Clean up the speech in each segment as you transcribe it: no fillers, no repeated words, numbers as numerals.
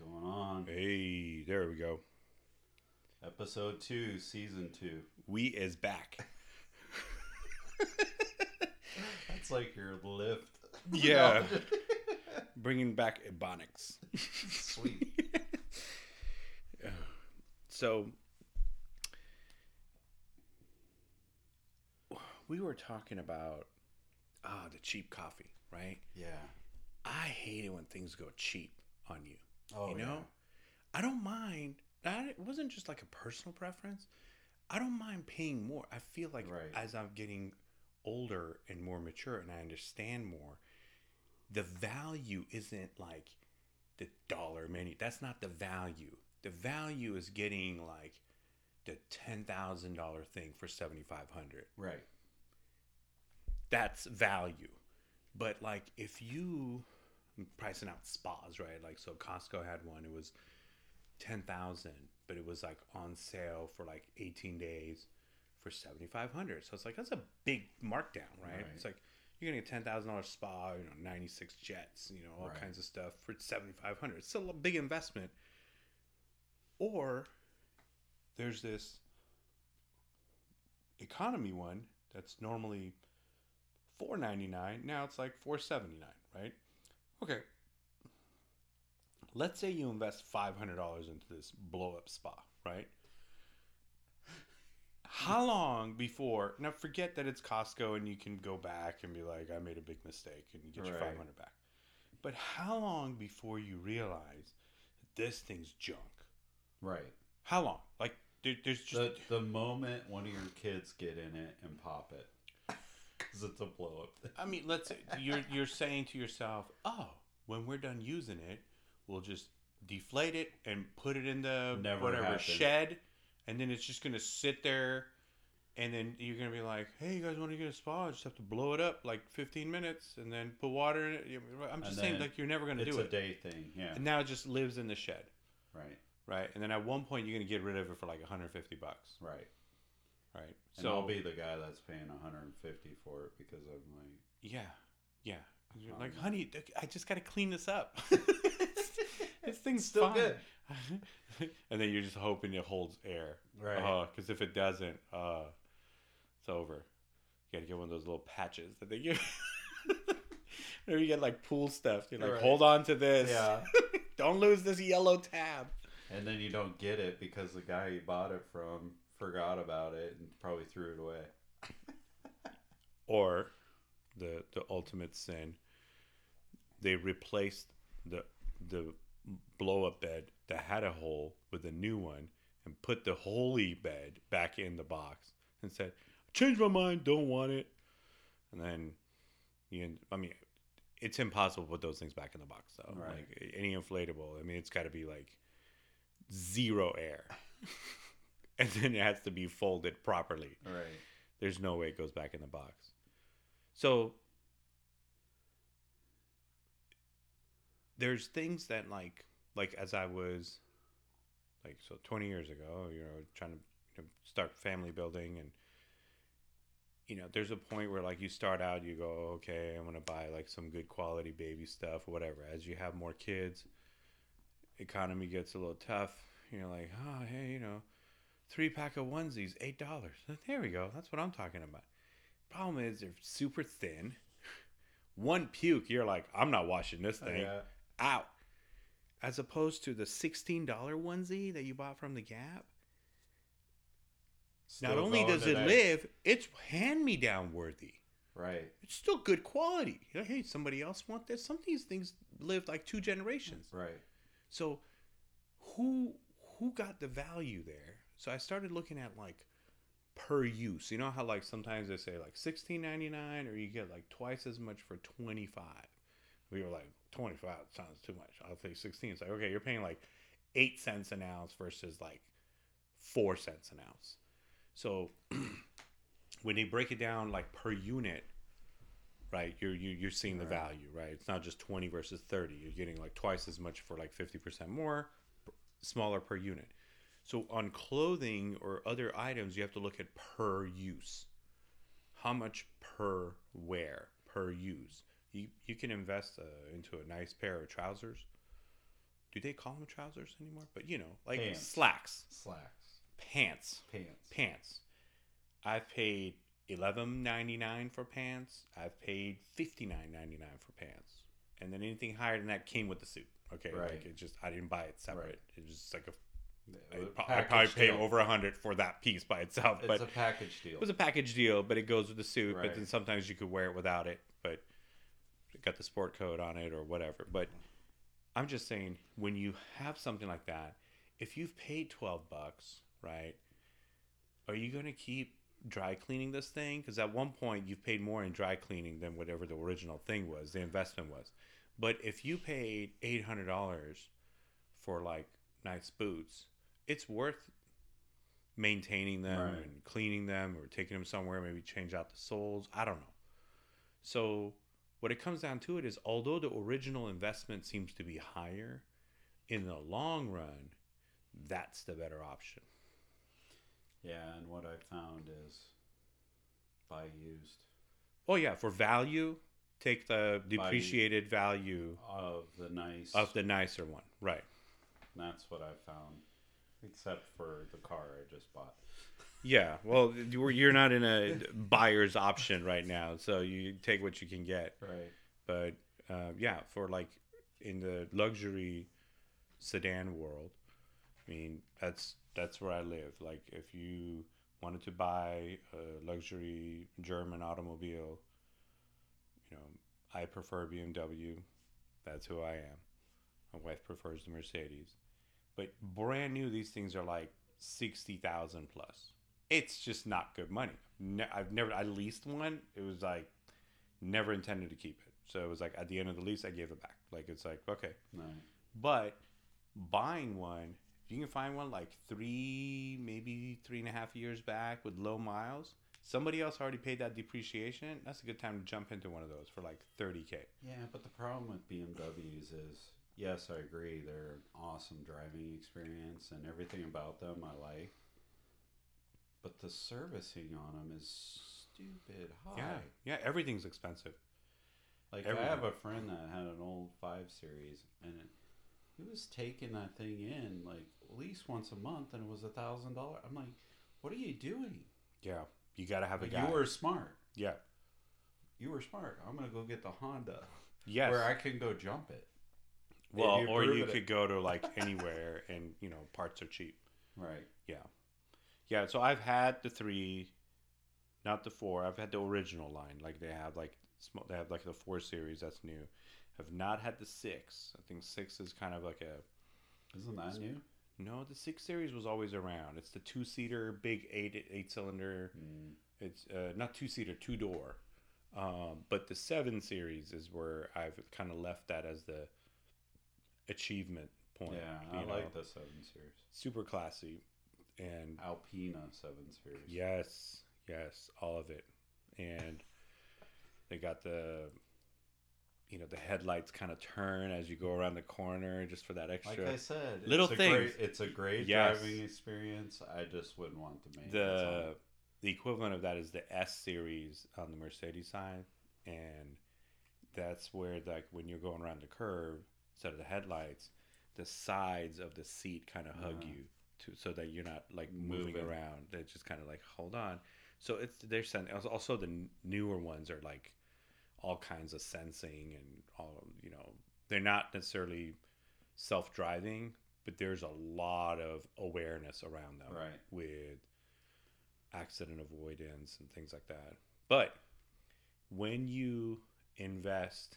going on? Hey, there we go. Episode 2, Season 2. We is back. That's like your Lyft. Yeah. Bringing back Ebonics. Sweet. Yeah. So, we were talking about the cheap coffee, right? Yeah. I hate it when things go cheap on you. Oh, you know? Yeah. I don't mind. It wasn't just like a personal preference. I don't mind paying more. I feel like as I'm getting older and more mature and I understand more, the value isn't like the dollar menu. That's not the value. The value is getting like the $10,000 thing for $7,500. Right. That's value. But like if you pricing out spas, right? Like so Costco had one. It was $10,000, but it was like on sale for like 18 days for $7,500. So it's like that's a big markdown, right? It's like you're gonna get $10,000 spa, 96 jets, all kinds of stuff for $7,500. It's still a big investment. Or there's this economy one that's normally $4.99. Now it's like $4.79, right? Okay. Let's say you invest $500 into this blow-up spa, right? How long before... Now, forget that it's Costco and you can go back and be like, I made a big mistake and you get your $500 back. But how long before you realize that this thing's junk? Right. How long? Like, there's just... The moment one of your kids get in it and pop it. Because it's a blow-up thing. I mean, let's say you're saying to yourself, oh, when we're done using it, we'll just deflate it and put it in the shed, and then it's just going to sit there, and then you're going to be like, hey, you guys want to get a spa? I just have to blow it up like 15 minutes and then put water in it. I'm just saying, like, you're never going to do it. It's a day thing, yeah. And now it just lives in the shed. Right. Right. And then at one point, you're going to get rid of it for like $150. Right. Right. And so I'll be the guy that's paying $150 for it because I'm like... Yeah. Yeah. You're like, honey, I just got to clean this up. This thing's still good. And then you're just hoping it holds air. Right. Because if it doesn't, it's over. You got to get one of those little patches that they give. Whenever you get like pool stuff, you're like, hold on to this. Yeah. Don't lose this yellow tab. And then you don't get it because the guy you bought it from forgot about it and probably threw it away. Or the ultimate sin, they replaced the blow up bed that had a hole with a new one and put the holy bed back in the box and said, change my mind, don't want it. And then it's impossible to put those things back in the box though. Right. Like any inflatable, it's got to be like zero air. And then it has to be folded properly. Right. There's no way it goes back in the box. So there's things that like as I was 20 years ago, trying to start family building, and there's a point where like you start out, you go, okay, I'm gonna buy like some good quality baby stuff or whatever. As you have more kids, economy gets a little tough. You're like, oh hey, 3-pack of onesies, $8. There we go. That's what I'm talking about. Problem is they're super thin. One puke, you're like, I'm not washing this thing out. As opposed to the $16 onesie that you bought from the Gap. Still not only does it live, it's hand-me-down worthy. Right. It's still good quality. You're like, hey, somebody else want this? Some of these things lived like 2 generations. Right. So who got the value there? So I started looking at like per use. You know how like sometimes they say like $16.99 or you get like twice as much for $25. We were like, $25 sounds too much. I'll say $16. It's like, okay, you're paying like 8 cents an ounce versus like 4 cents an ounce. So when they break it down like per unit, right, you're seeing the value, right? It's not just 20 versus 30. You're getting like twice as much for like 50% more, smaller per unit. So on clothing or other items, you have to look at per use. How much per wear, per use. You can invest into a nice pair of trousers do they call them trousers anymore? But you know, like pants. Slacks. Pants. I've paid $11.99 for pants. I've paid $59.99 for pants. And then anything higher than that came with the suit. Okay. Right. Like it just, I didn't buy it separate. Right. It was just like a, I probably paid over $100 for that piece by itself. It's but a package deal. It was a package deal, but it goes with the suit. Right. But then sometimes you could wear it without it, but it got the sport coat on it or whatever. But I'm just saying, when you have something like that, if you've paid $12, right, are you going to keep dry cleaning this thing? Because at one point you've paid more in dry cleaning than whatever the original thing was, the investment was. But if you paid $800 for like nice boots, it's worth maintaining them right. and cleaning them or taking them somewhere, maybe change out the soles. I don't know. So what it comes down to it is, although the original investment seems to be higher, in the long run, that's the better option. Yeah, and what I found is buy used. Oh yeah, for value, take the depreciated value of the nicer one, right? And that's what I found, except for the car I just bought. Yeah, well, you're not in a buyer's option right now, so you take what you can get. Right. But yeah, for like in the luxury sedan world, I mean that's where I live. Like if you wanted to buy a luxury German automobile, you know, I prefer BMW. That's who I am. My wife prefers the Mercedes. But brand new, these things are like $60,000 plus. It's just not good money. I leased one. It was like never intended to keep it. So it was like at the end of the lease, I gave it back. Like it's like, okay. Right. But buying one, you can find one like 3.5 years back with low miles. Somebody else already paid that depreciation. That's a good time to jump into one of those for like $30,000. Yeah, but the problem with BMWs is, yes, I agree, they're an awesome driving experience and everything about them I like. But the servicing on them is stupid high. Yeah, everything's expensive. Like everything. I have a friend that had an old 5 Series and he was taking that thing in like at least once a month, and it was $1,000. I'm like, what are you doing? Yeah, you gotta have a guy. You were smart. I'm gonna go get the Honda. Yes, where I can go jump it. Well, or you could go to like anywhere, and you know parts are cheap. Right. Yeah. So I've had the 3, not the 4. I've had the original line. Like they have the 4 Series that's new. Have not had the 6. I think 6 is kind of like a... Isn't that new? No, the 6 Series was always around. It's the 2-seater, big 8-cylinder. It's not 2-seater, 2-door. But the 7 Series is where I've kind of left that as the achievement point. Yeah, I like the 7 Series. Super classy. And Alpina 7 Series. Yes, all of it. And they got the... You know, the headlights kind of turn as you go around the corner just for that extra. Like I said, little thing. It's a great driving experience. I just wouldn't want to make the equivalent of that is the S Series on the Mercedes side, and that's where like when you're going around the curve, instead of the headlights, the sides of the seat kind of hug you to so that you're not like moving around. They just kind of like hold on. So they're sending. Also, the newer ones are like all kinds of sensing and all, you know, they're not necessarily self-driving, but there's a lot of awareness around them, right, with accident avoidance and things like that. But when you invest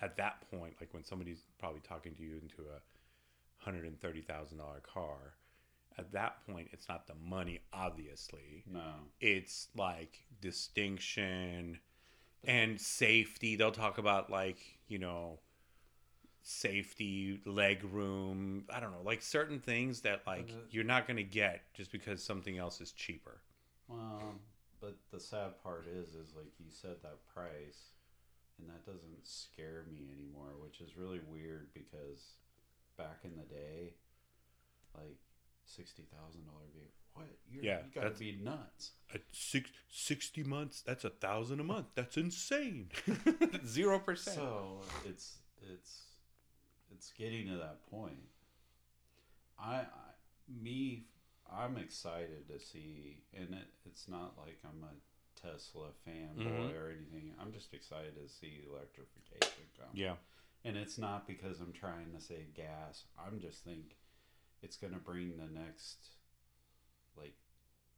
at that point, like when somebody's probably talking to you into a $130,000 car, at that point, it's not the money, obviously. No. It's like distinction and safety. They'll talk about like, you know, safety, leg room, I don't know, like certain things that like you're not going to get just because something else is cheaper. Well, but the sad part is like you said, that price, and that doesn't scare me anymore, which is really weird because back in the day, like $60,000 vehicle. What? You gotta be nuts. At 60 months, that's $1,000 a month. That's insane. 0%. So it's it's getting to that point. I'm excited to see, and it's not like I'm a Tesla fanboy or anything. I'm just excited to see electrification come. Yeah. And it's not because I'm trying to save gas. I'm just think it's going to bring the next, like,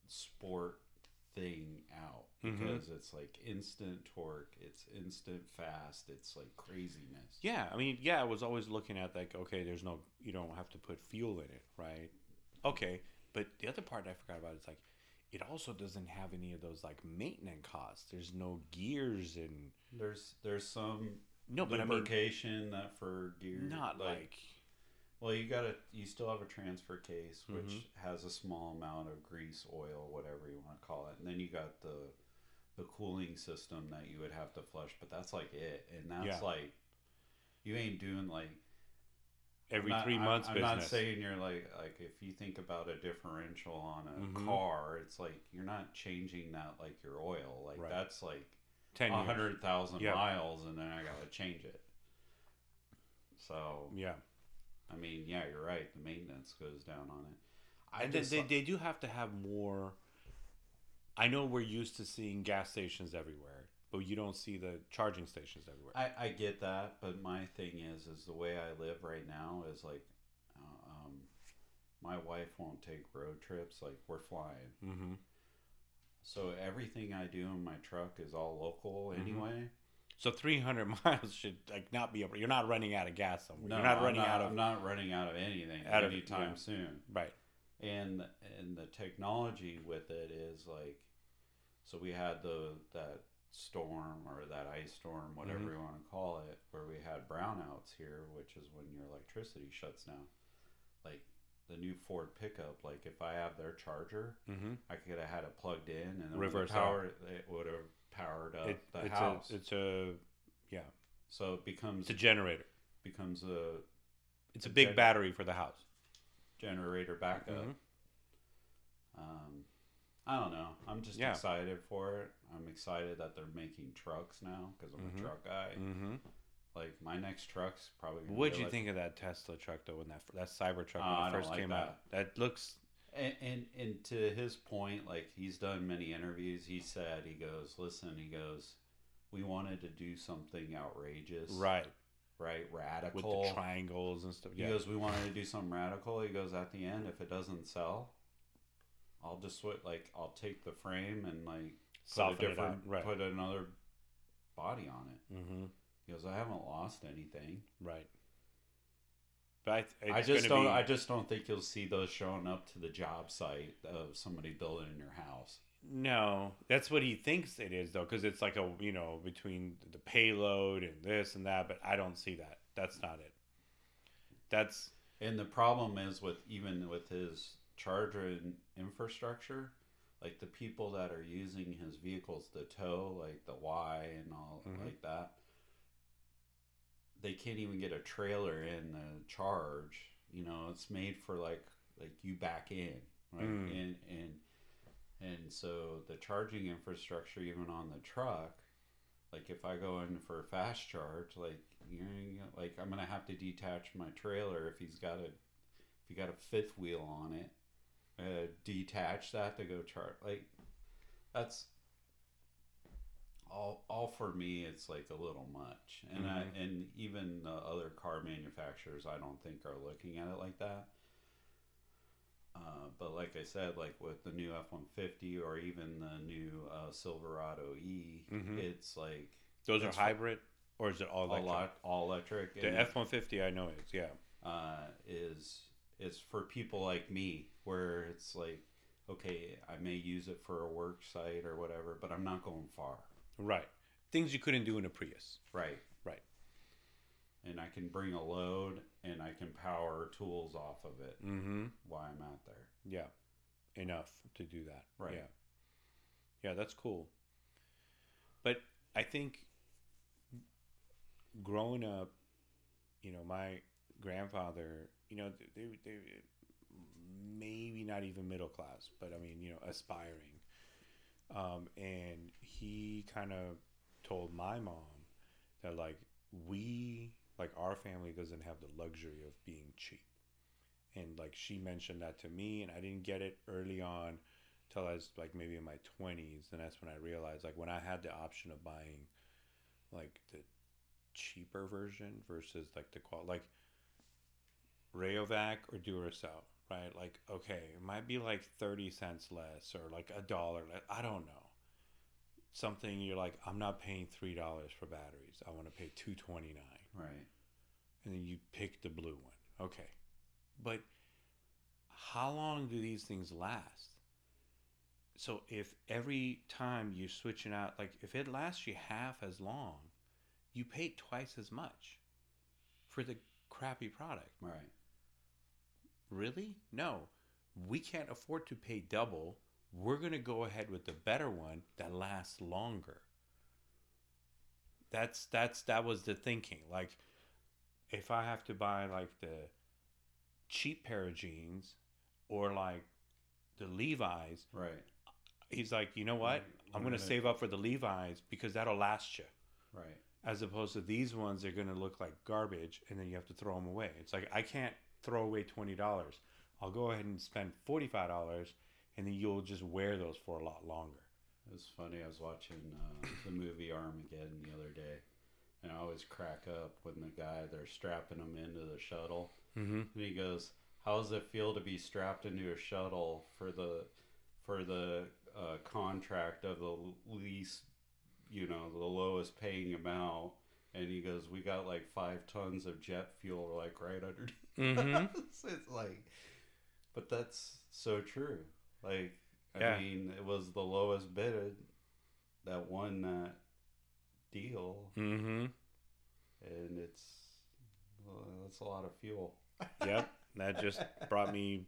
sport thing out. Because it's, like, instant torque. It's instant fast. It's, like, craziness. Yeah. I mean, yeah, I was always looking at, like, okay, there's no... You don't have to put fuel in it, right? Okay. But the other part I forgot about is, like, it also doesn't have any of those, like, maintenance costs. There's no gears and... There's some... No, but lubrication, I mean, not for gear. Not like, well, you still have a transfer case, which has a small amount of grease, oil, whatever you want to call it, and then you got the cooling system that you would have to flush, but that's like it, and that's like you ain't doing like every 3 months. I'm not saying you're like if you think about a differential on a car, it's like you're not changing that like your oil, like that's like 100,000 miles, and then I gotta change it. So I mean, you're right. The maintenance goes down on it. They do have to have more. I know we're used to seeing gas stations everywhere, but you don't see the charging stations everywhere. I get that, but my thing is the way I live right now is like, my wife won't take road trips. Like we're flying. So everything I do in my truck is all local anyway. So 300 miles should like not be able. You're not running out of gas somewhere. No, I'm not running out of anything anytime soon. Right. And the technology with it is like, so we had that storm or that ice storm, whatever you want to call it, where we had brownouts here, which is when your electricity shuts down. Like the new Ford pickup, like if I have their charger, I could have had it plugged in and then reverse power, it would have powered up the house. So it becomes... It's a generator. It's a big battery for the house. Generator backup. I don't know. I'm just excited for it. I'm excited that they're making trucks now because I'm a truck guy. Like, my next truck's probably... What'd you think of that Tesla truck, though, when that Cybertruck when it first came out? That looks... And to his point, like, he's done many interviews. He said, he goes, we wanted to do something outrageous. Right, radical. With the triangles and stuff. He goes, we wanted to do something radical. He goes, at the end, if it doesn't sell, I'll just, I'll take the frame and, like, put another body on it. He goes, I haven't lost anything. Right. But I just don't think you'll see those showing up to the job site of somebody building in your house. No, that's what he thinks it is, though, because it's like between the payload and this and that. But I don't see that. That's not it. And the problem is with his charger and infrastructure. Like the people that are using his vehicles to tow, like the Y and all like that. They can't even get a trailer in the charge. It's made for like you back in, right? And so the charging infrastructure, even on the truck, like if I go in for a fast charge, like I'm gonna have to detach my trailer if you got a fifth wheel on it, detach that to go charge. Like that's. All for me, it's like a little much, and and even the other car manufacturers, I don't think are looking at it like that. But like I said, like with the new F-150 or even the new Silverado E, it's like those are hybrid, or is it all electric? All electric. The F-150, I know it's is for people like me, where it's like, okay, I may use it for a work site or whatever, but I'm not going far. Right. Things you couldn't do in a Prius. Right. And I can bring a load and I can power tools off of it while I'm out there. Yeah. Enough to do that. Right. Yeah, that's cool. But I think growing up, my grandfather, they maybe not even middle class, but I mean, aspiring. And he kind of told my mom that, like, we like our family doesn't have the luxury of being cheap. And like she mentioned that to me, and I didn't get it early on till I was like maybe in my 20s. And that's when I realized, like, when I had the option of buying like the cheaper version versus like the quality, like Rayovac or Duracell, right? Like, okay, it might be like 30 cents less or like $1 less. I don't know. Something you're like, I'm not paying $3 for batteries. I want to pay $2.29. Right. And then you pick the blue one. Okay. But how long do these things last? So if every time you're switching out, like if it lasts you half as long, you pay twice as much for the crappy product. Right. Really? No. We can't afford to pay double. We're going to go ahead with the better one that lasts longer. That was the thinking. Like, if I have to buy like the cheap pair of jeans or like the Levi's, right? He's like, you know what? I'm going to save up for the Levi's because that'll last you. Right. As opposed to these ones, they're going to look like garbage and then you have to throw them away. It's like, I can't throw away $20. I'll go ahead and spend $45 and then you'll just wear those for a lot longer. It was funny. I was watching the movie Armageddon the other day, and I always crack up when the guy, they're strapping him into the shuttle. Mm-hmm. And he goes, how does it feel to be strapped into a shuttle for the contract of the least, you know, the lowest paying amount? And he goes, we got like 5 tons of jet fuel like right underneath. Mm-hmm. It's like, but that's so true. Like, I mean, it was the lowest bid that won that deal. Mm-hmm. And it's, well, that's a lot of fuel. Yep. That just brought me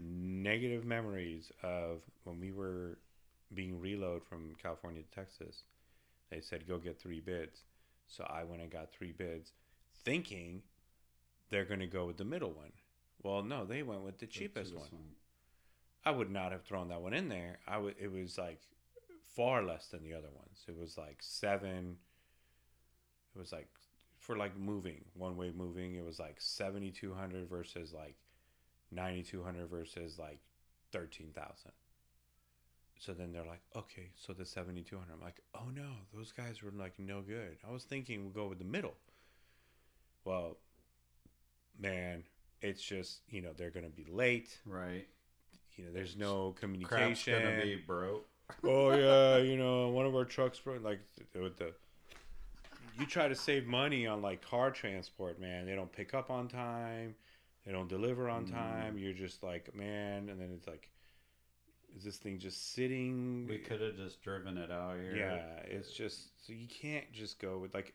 negative memories of when we were being reload from California to Texas. They said, go get 3 bids. So I went and got 3 bids thinking they're going to go with the middle one. Well, no, they went with the cheapest one. I would not have thrown that one in there. It was like far less than the other ones. It was like 7. It was like for like moving, one way moving. It was like 7,200 versus like 9,200 versus like 13,000. So then they're like, okay, so the 7,200. I'm like, oh no, those guys were like no good. I was thinking we'll go with the middle. Well, man, it's just, you know, they're going to be late. Right. You know, there's no communication. Crap's gonna be broke. Oh yeah, you know, one of our trucks broke. Like with the, you try to save money on like car transport, man. They don't pick up on time. They don't deliver on time. You're just like, man, and then it's like, is this thing just sitting? We could have just driven it out here. Yeah, it's just, so you can't just go with like,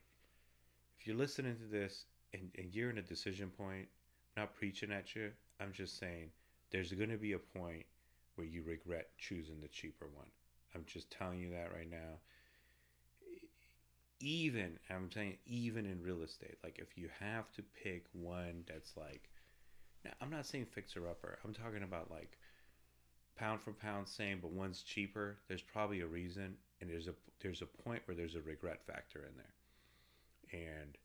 if you're listening to this and you're in a decision point, I'm not preaching at you. I'm just saying. There's going to be a point where you regret choosing the cheaper one. I'm just telling you that right now. Even in real estate, like if you have to pick one that's like, now I'm not saying fixer-upper. I'm talking about like pound for pound same, but one's cheaper. There's probably a reason, and there's a point where there's a regret factor in there. And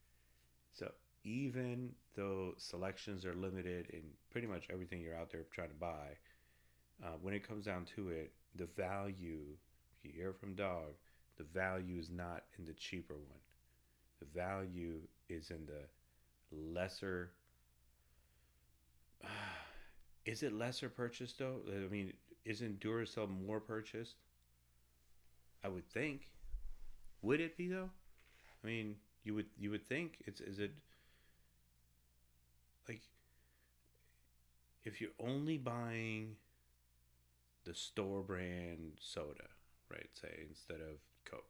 so even though selections are limited in pretty much everything you're out there trying to buy, when it comes down to it, the value, if you hear from Dog, the value is not in the cheaper one. The value is in the lesser. Is it lesser purchased though? I mean, isn't Duracell more purchased? I would think. Would it be though? I mean, you would think is it. Like, if you're only buying the store brand soda, right, say, instead of Coke.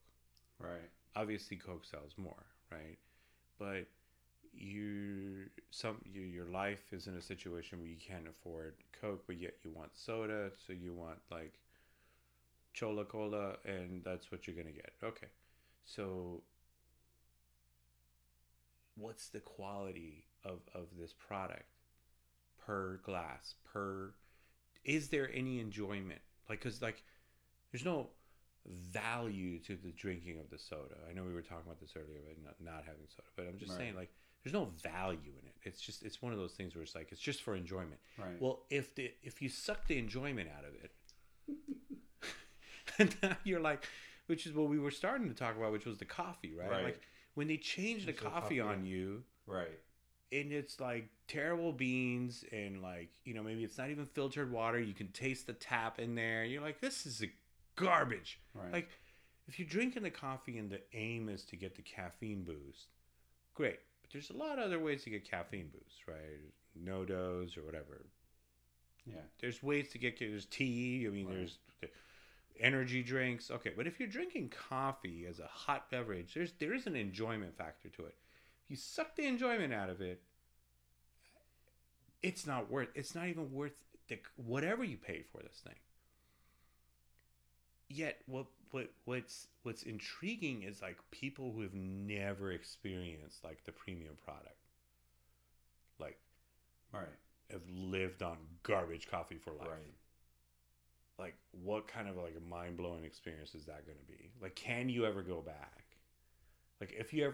Right. Obviously, Coke sells more, right? But your life is in a situation where you can't afford Coke, but yet you want soda, so you want, like, Chola Cola, and that's what you're going to get. Okay. So what's the quality of this product per glass? Is there any enjoyment? Like, because like there's no value to the drinking of the soda. I know we were talking about this earlier, but not having soda. But I'm just saying, like, there's no value in it. It's just, it's one of those things where it's like, it's just for enjoyment. Right. Well, if you suck the enjoyment out of it, and now you're like, which is what we were starting to talk about, which was the coffee, right? Like when they change the coffee on you, right? And it's like terrible beans and like, you know, maybe it's not even filtered water. You can taste the tap in there. You're like, this is garbage. Right. Like if you're drinking the coffee and the aim is to get the caffeine boost, great. But there's a lot of other ways to get caffeine boost, right? No dose or whatever. Yeah. There's ways to get, there's tea. I mean, there's energy drinks. Okay. But if you're drinking coffee as a hot beverage, there is an enjoyment factor to it. You suck the enjoyment out of it, it's not even worth whatever you paid for this thing. Yet what's intriguing is like people who have never experienced like the premium product, like have lived on garbage coffee for life. Right. Like what kind of like a mind-blowing experience is that going to be? Like, can you ever go back? Like if you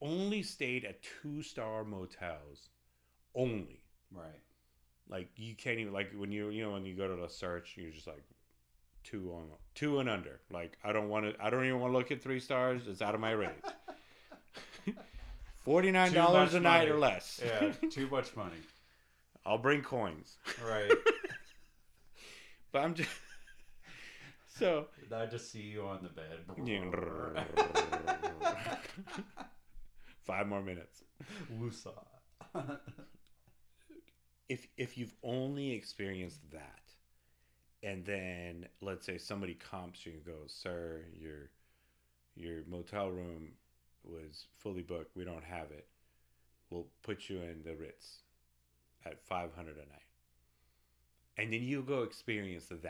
only stayed at 2-star motels, only like you can't even, like when you go to the search, you're just like 2 and under. Like I don't even want to look at 3 stars. It's out of my range. $49 a night or less. Yeah, too much money. I'll bring coins. Right. But I'm just. So I just see you on the bed. 5 more minutes. Wusa. If you've only experienced that, and then let's say somebody comps you and goes, "Sir, your motel room was fully booked. We don't have it. We'll put you in the Ritz at $500 a night," and then you go experience that.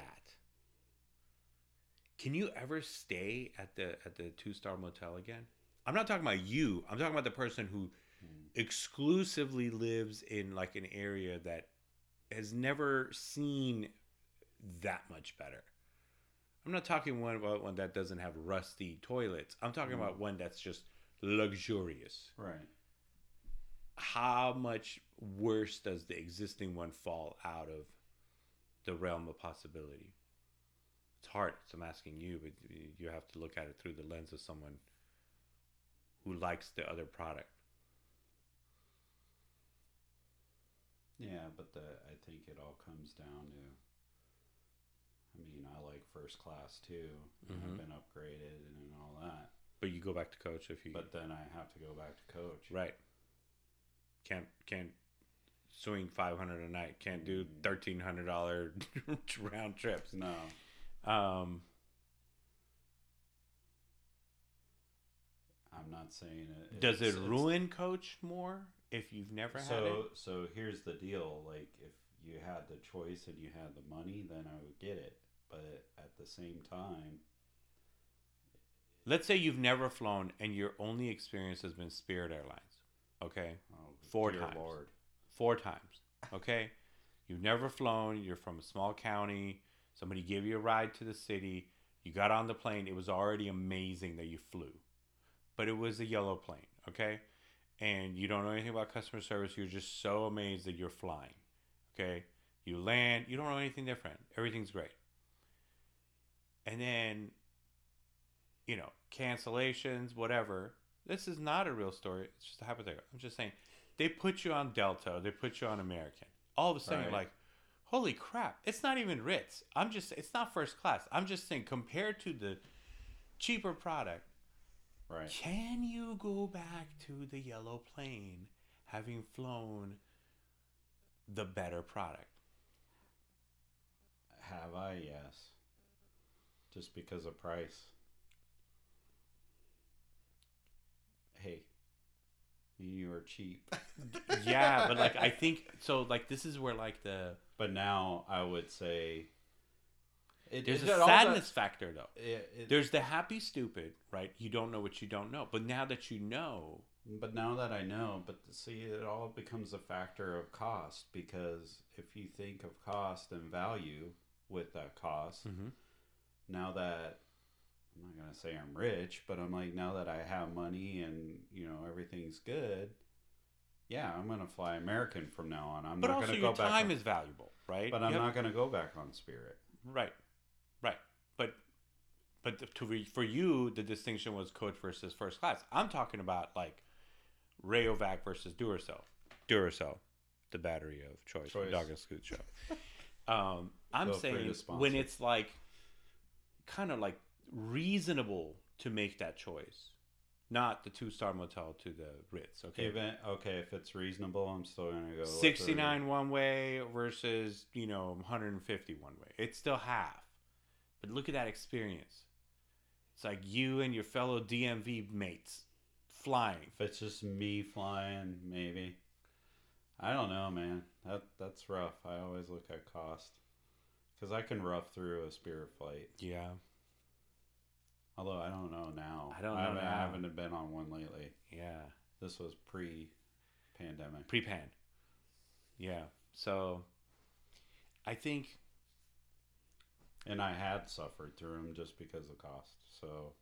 Can you ever stay at the 2-star motel again? I'm not talking about you. I'm talking about the person who exclusively lives in like an area that has never seen that much better. I'm not talking about one that doesn't have rusty toilets. I'm talking about one that's just luxurious. Right. How much worse does the existing one fall out of the realm of possibility? It's hard. So I'm asking you, but you have to look at it through the lens of someone who likes the other product. Yeah, but I think it all comes down to, I mean, I like first class too. Mm-hmm. I've been upgraded and all that. But you go back to coach if you. But then I have to go back to coach. Right. Can't swing $500 a night. Can't do $1,300 round trips. No. I'm not saying it. Does it ruin coach more if you've never had it? So here's the deal. Like if you had the choice and you had the money, then I would get it. But at the same time, let's say you've never flown and your only experience has been Spirit Airlines. Okay. Oh, 4 times. Lord. 4 times. Okay. You've never flown. You're from a small county. Somebody gave you a ride to the city. You got on the plane. It was already amazing that you flew. But it was a yellow plane, okay? And you don't know anything about customer service. You're just so amazed that you're flying, okay? You land. You don't know anything different. Everything's great. And then, you know, cancellations, whatever. This is not a real story. It's just a hypothetical. I'm just saying, they put you on Delta. They put you on American. All of a sudden, you're like, holy crap, it's not even Ritz. It's not first class. I'm just saying, compared to the cheaper product, right? Can you go back to the yellow plane having flown the better product? Have I? Yes. Just because of price. Hey, you are cheap. Yeah, but like I think, so like this is where like the... But now I would say... There's a sadness factor, though. There's the happy stupid, right? You don't know what you don't know. But now that you know... But now that I know, but see, it all becomes a factor of cost. Because if you think of cost and value with that cost, now that I'm not going to say I'm rich, but I'm like, now that I have money and, you know, everything's good, yeah, I'm going to fly American from now on. I'm but not going to go back. But also your time is valuable, right? But I'm not going to go back on Spirit. Right. Right. But for you, the distinction was coach versus first class. I'm talking about like Rayovac versus Duracell. Duracell, the battery of choice. Dog and Scoot Show. I'm saying when it's like kind of like reasonable to make that choice, not the 2-star motel to the Ritz. Okay. Okay, if it's reasonable, I'm still gonna go 69 one way versus 150 one way. It's still half, but look at that experience. It's like you and your fellow DMV mates flying. If it's just me flying, maybe. I don't know, man. That's rough. I always look at cost. Because I can rough through a Spirit flight. Yeah. Although I don't know now. I haven't been on one lately. Yeah. This was pre-pandemic. Pre-pan. Yeah. So, I think... And I had suffered through them just because of cost. So,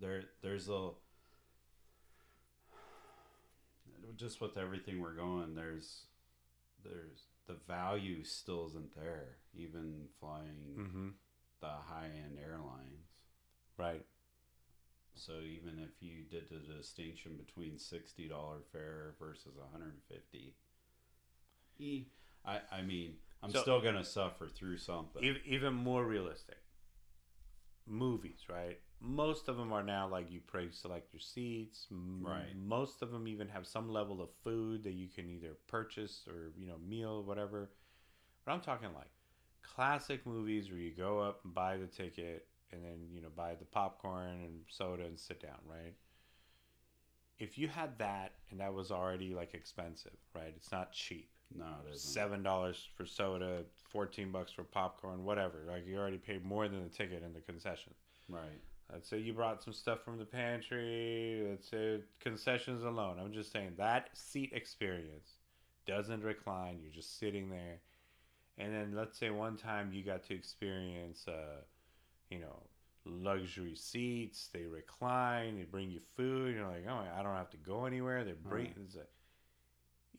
there's a... Just with everything we're going, there's the value still isn't there, even flying the high-end airlines, right? So even if you did the distinction between $60 fare versus $150, I mean, I'm still gonna suffer through something. Even more realistic movies, right? Most of them are now like you pre-select your seats. Right. Most of them even have some level of food that you can either purchase or, meal, whatever. But I'm talking like classic movies where you go up and buy the ticket and then, buy the popcorn and soda and sit down, right? If you had that and that was already like expensive, right? It's not cheap. No, it isn't. $7 for soda, $14 for popcorn, whatever. Like you already paid more than the ticket in the concession. Right. Let's say you brought some stuff from the pantry. Let's say concessions alone. I'm just saying that seat experience doesn't recline. You're just sitting there. And then let's say one time you got to experience, luxury seats. They recline. They bring you food. You're like, oh, I don't have to go anywhere. They're bringing. Right.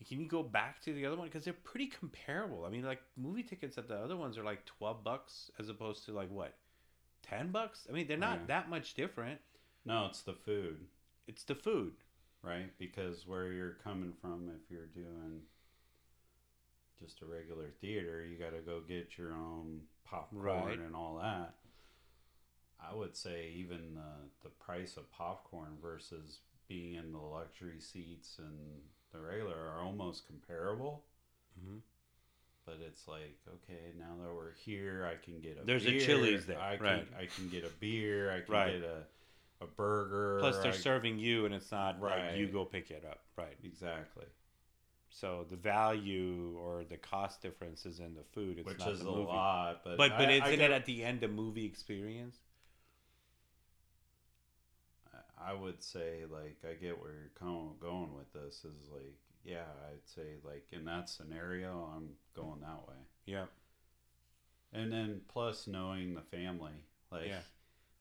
Can you go back to the other one? Because they're pretty comparable. I mean, like movie tickets at the other ones are like $12 as opposed to like what? $10? I mean, they're not that much different. No, it's the food. It's the food. Right? Because where you're coming from, if you're doing just a regular theater, you got to go get your own popcorn and all that. I would say even the price of popcorn versus being in the luxury seats and the regular are almost comparable. Mm-hmm. But it's like, okay, now that we're here, I can get a beer. There's a Chili's there, I can get a beer. I can get a burger. Plus, they're serving you, and it's not like you go pick it up. Right. Exactly. So the value or the cost difference is in the food. It's not the movie. Which is a lot. But isn't it at the end a movie experience? I would say, like, I get where you're going with this is, like, yeah, I'd say, like, in that scenario, I'm going that way. Yeah. And then, plus, knowing the family. Like,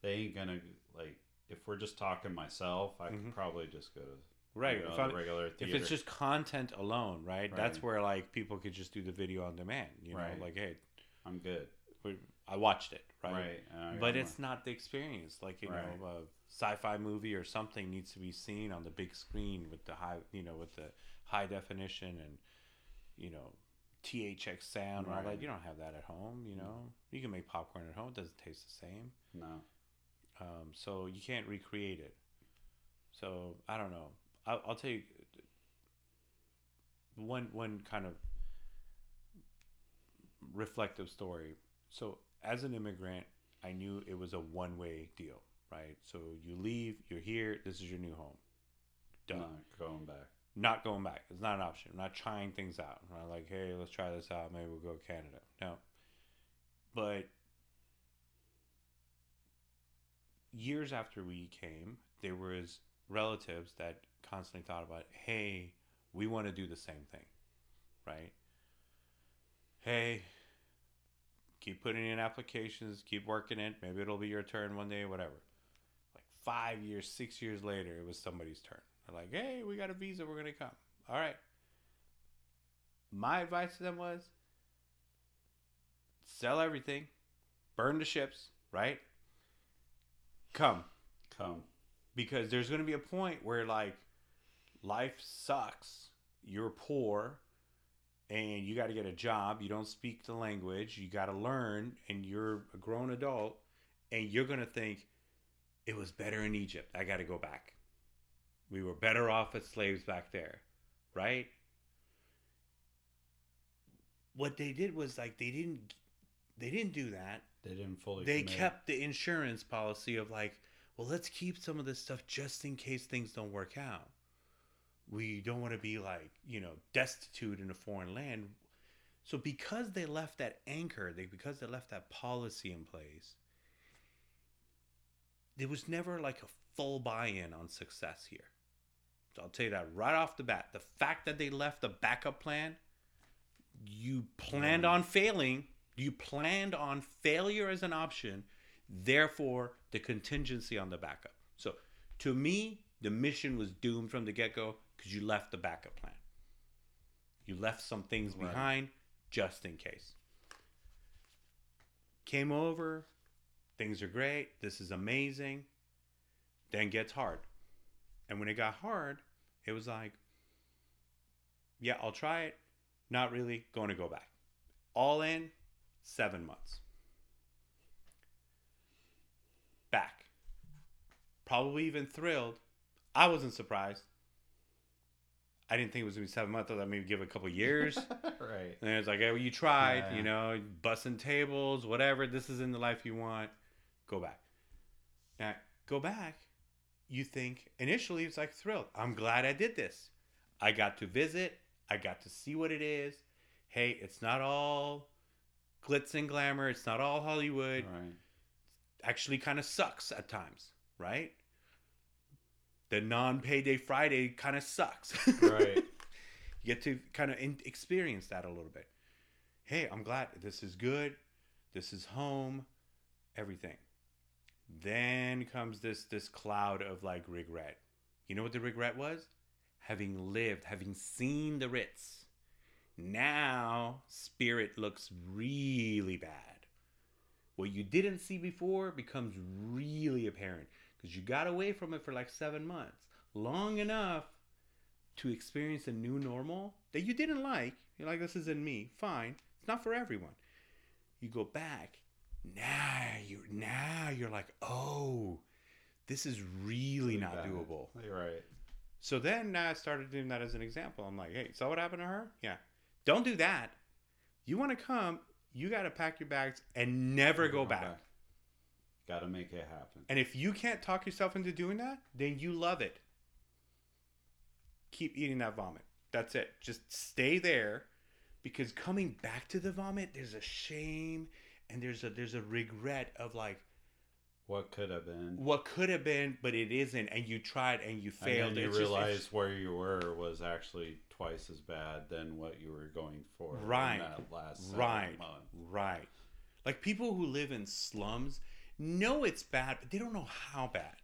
they ain't going to, like, if we're just talking myself, I could probably just go to the regular theater. If it's just content alone, right? That's where, like, people could just do the video on demand. You know, like, hey. I'm good. I watched it, right? Right. But it's not the experience. Like, you know, a sci-fi movie or something needs to be seen on the big screen with the high, with the high definition and THX sound and all that. You don't have that at home. You can make popcorn at home. It doesn't taste the same. No. So you can't recreate it. So I don't know. I'll tell you one kind of reflective story. So as an immigrant, I knew it was a one-way deal, right? So you leave, you're here, this is your new home. Done. Not going back. It's not an option. I'm not trying things out. I'm not like, hey, let's try this out. Maybe we'll go to Canada. No. But years after we came, there was relatives that constantly thought about, hey, we want to do the same thing, right? Hey, keep putting in applications, keep working it. Maybe it'll be your turn one day, whatever. Like 5 years, 6 years later, it was somebody's turn. They're like, hey, we got a visa. We're going to come. All right. My advice to them was sell everything, burn the ships, right? Come. Because there's going to be a point where, like, life sucks. You're poor and you got to get a job. You don't speak the language. You got to learn, and you're a grown adult, and you're going to think it was better in Egypt. I got to go back. We were better off as slaves back there, right? What they did was, like, they didn't do that. They didn't fully. They kept the insurance policy of, like, well, let's keep some of this stuff just in case things don't work out. We don't want to be, like, you know, destitute in a foreign land. So because they left that anchor, because they left that policy in place, there was never, like, a full buy-in on success here. So I'll tell you that right off the bat. The fact that they left a backup plan, you planned on failing. You planned on failure as an option. Therefore, the contingency on the backup. So to me, the mission was doomed from the get-go. Because you left the backup plan. You left some things behind just in case. Came over. Things are great. This is amazing. Then gets hard. And when it got hard, it was like, yeah, I'll try it. Not really. Going to go back. All in, 7 months. Back. Probably even thrilled. I wasn't surprised. I didn't think it was going to be 7 months. I thought maybe give it a couple years. Right. And it's like, hey, well, you tried, you know, bussing tables, whatever. This isn't the life you want. Go back. Now, go back. You think, initially, it's like thrilled. I'm glad I did this. I got to visit. I got to see what it is. Hey, it's not all glitz and glamour. It's not all Hollywood. Right. It actually kind of sucks at times, right? The non-payday Friday kind of sucks. Right. You get to kind of experience that a little bit. Hey, I'm glad this is good. This is home. Everything. Then comes this cloud of, like, regret. You know what the regret was? Having lived, having seen the Ritz. Now, Spirit looks really bad. What you didn't see before becomes really apparent. You got away from it for like 7 months, long enough to experience a new normal that you didn't like. You're like, this isn't me. Fine, it's not for everyone. You go back. Now you're like, oh, this is really not doable. You're right. So then now I started doing that as an example. I'm like, hey, saw what happened to her? Yeah. Don't do that. You want to come? You got to pack your bags and never go back. Got to make it happen. And if you can't talk yourself into doing that, then you love it. Keep eating that vomit. That's it. Just stay there, because coming back to the vomit, there's a shame and there's a regret of, like, what could have been. What could have been, but it isn't, and you tried and you failed. And then you realize where you were was actually twice as bad than what you were going for. Right. In that last 7 months. Right. Like, people who live in slums know it's bad, but they don't know how bad.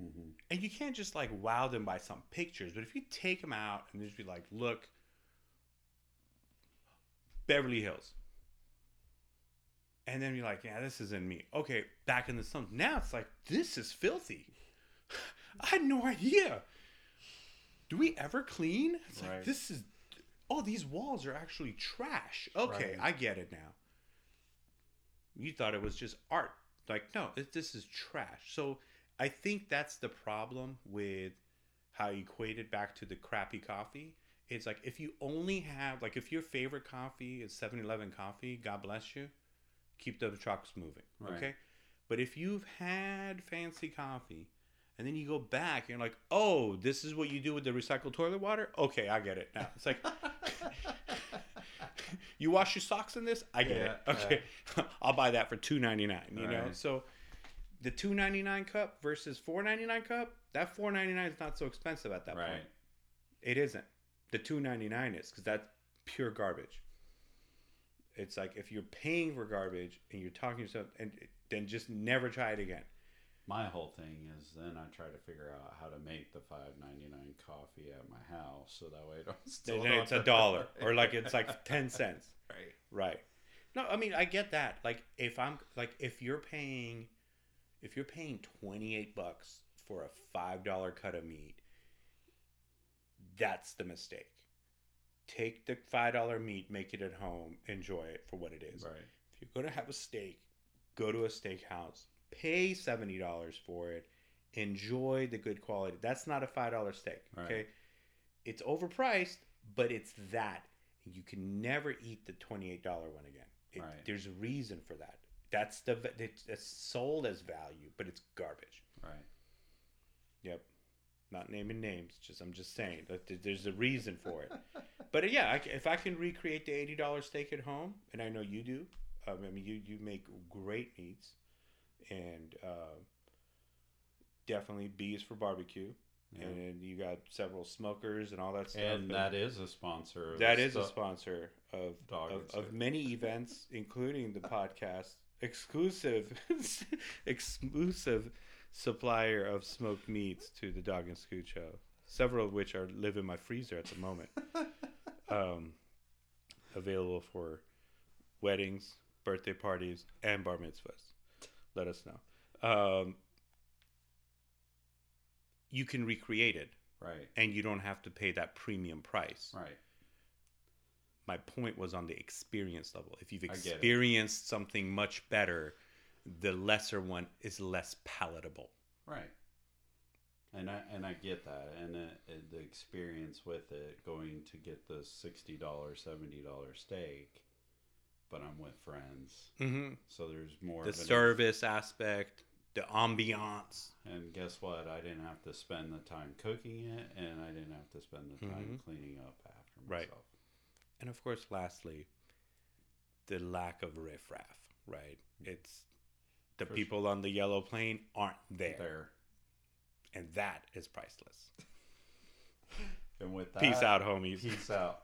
Mm-hmm. And you can't just, like, wow them by some pictures. But if you take them out and just be like, look, Beverly Hills. And then you're like, yeah, this isn't me. Okay, back in the slums. Now it's like, this is filthy. I had no idea. Do we ever clean? It's right. Like, this is, oh, these walls are actually trash. Okay, right. I get it now. You thought it was just art. Like, no, this is trash. So I think that's the problem with how you equate it back to the crappy coffee. It's like, if you only have, like, if your favorite coffee is 7-Eleven coffee, God bless you, keep the trucks moving, right. Okay? But if you've had fancy coffee and then you go back and you're like, oh, this is what you do with the recycled toilet water? Okay, I get it now. It's like... You wash your socks in this? I get it. Okay. I'll buy that for $2.99, you know? Right. So the $2.99 cup versus $4.99 cup, that $4.99 is not so expensive at that point. It isn't. The $2.99 is, because that's pure garbage. It's like if you're paying for garbage and you're talking to yourself, and then just never try it again. My whole thing is then I try to figure out how to make the $5.99 coffee at my house so that way I don't steal it. It's $1 or like it's like 10 cents. Right. No, I mean I get that. Like if you're paying $28 for a $5 cut of meat, that's the mistake. Take the $5 meat, make it at home, enjoy it for what it is. Right. If you're gonna have a steak, go to a steakhouse. Pay $70 for it. Enjoy the good quality. That's not a $5 steak. Okay, right. It's overpriced, but it's that you can never eat the $28 one again. Right. There's a reason for that. It's sold as value, but it's garbage. Right. Yep. Not naming names. I'm just saying that there's a reason for it. But yeah, if I can recreate the $80 steak at home, and I know you do. I mean, you make great meats. And definitely B's for barbecue, yeah. And you got several smokers and all that stuff. And that is a sponsor. That is a sponsor of many events, including the podcast. Exclusive supplier of smoked meats to the Dog and Scoot Show. Several of which live in my freezer at the moment. Available for weddings, birthday parties, and bar mitzvahs. Let us know. You can recreate it. Right. And you don't have to pay that premium price. Right. My point was on the experience level. If you've experienced something much better, the lesser one is less palatable. Right. And I get that. And the experience with it, going to get the $60, $70 steak. But I'm with friends. Mm-hmm. So there's more of the service aspect, the ambiance. And guess what? I didn't have to spend the time cooking it, and I didn't have to spend the time cleaning up after myself. Right. And of course, lastly, the lack of riffraff, right? It's the people on the yellow plane aren't there. And that is priceless. And with that, peace out, homies. Peace out.